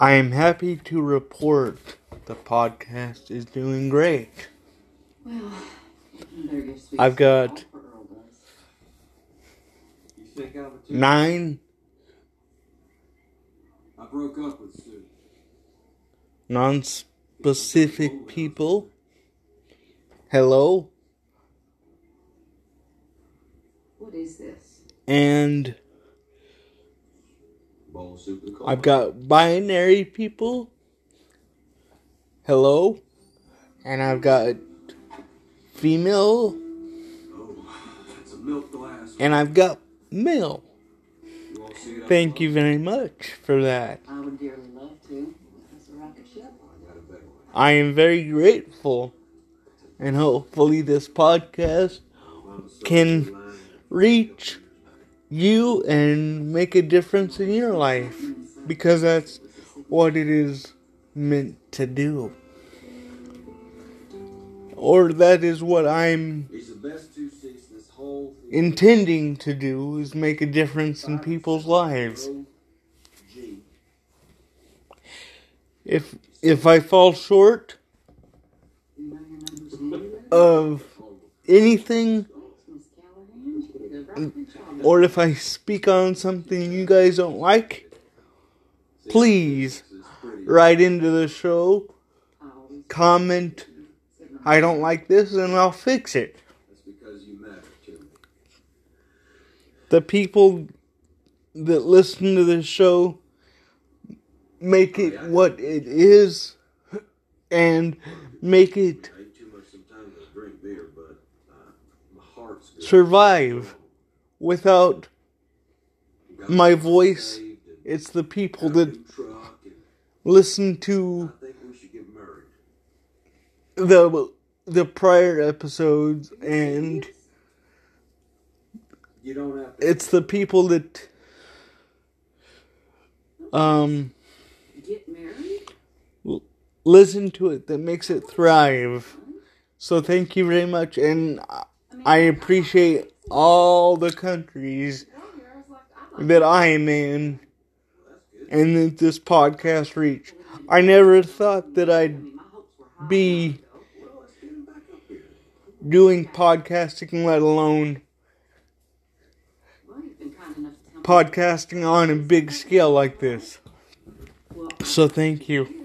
I am happy to report the podcast is doing great. Well, I've got 9. I broke up with Sue. Non-specific people. Hello. What is this? And I've got binary people. Hello. And I've got female. And I've got male. Thank you very much for that. I would dearly love to. That's a rocket ship. I am very grateful. And hopefully this podcast can reach you and make a difference in your life, because that's what it is meant to do, or that is what I'm intending to do, is make a difference in people's lives. If I fall short of anything, or if I speak on something you guys don't like, please write into the show, comment, I don't like this, and I'll fix it. The people that listen to this show make it what it is, and make it survive. Without my voice, it's the people that listen to the prior episodes, and it's the people that listen to it that makes it thrive. So thank you very much, and I appreciate all the countries that I am in and that this podcast reached. I never thought that I'd be doing podcasting, let alone podcasting on a big scale like this. So thank you.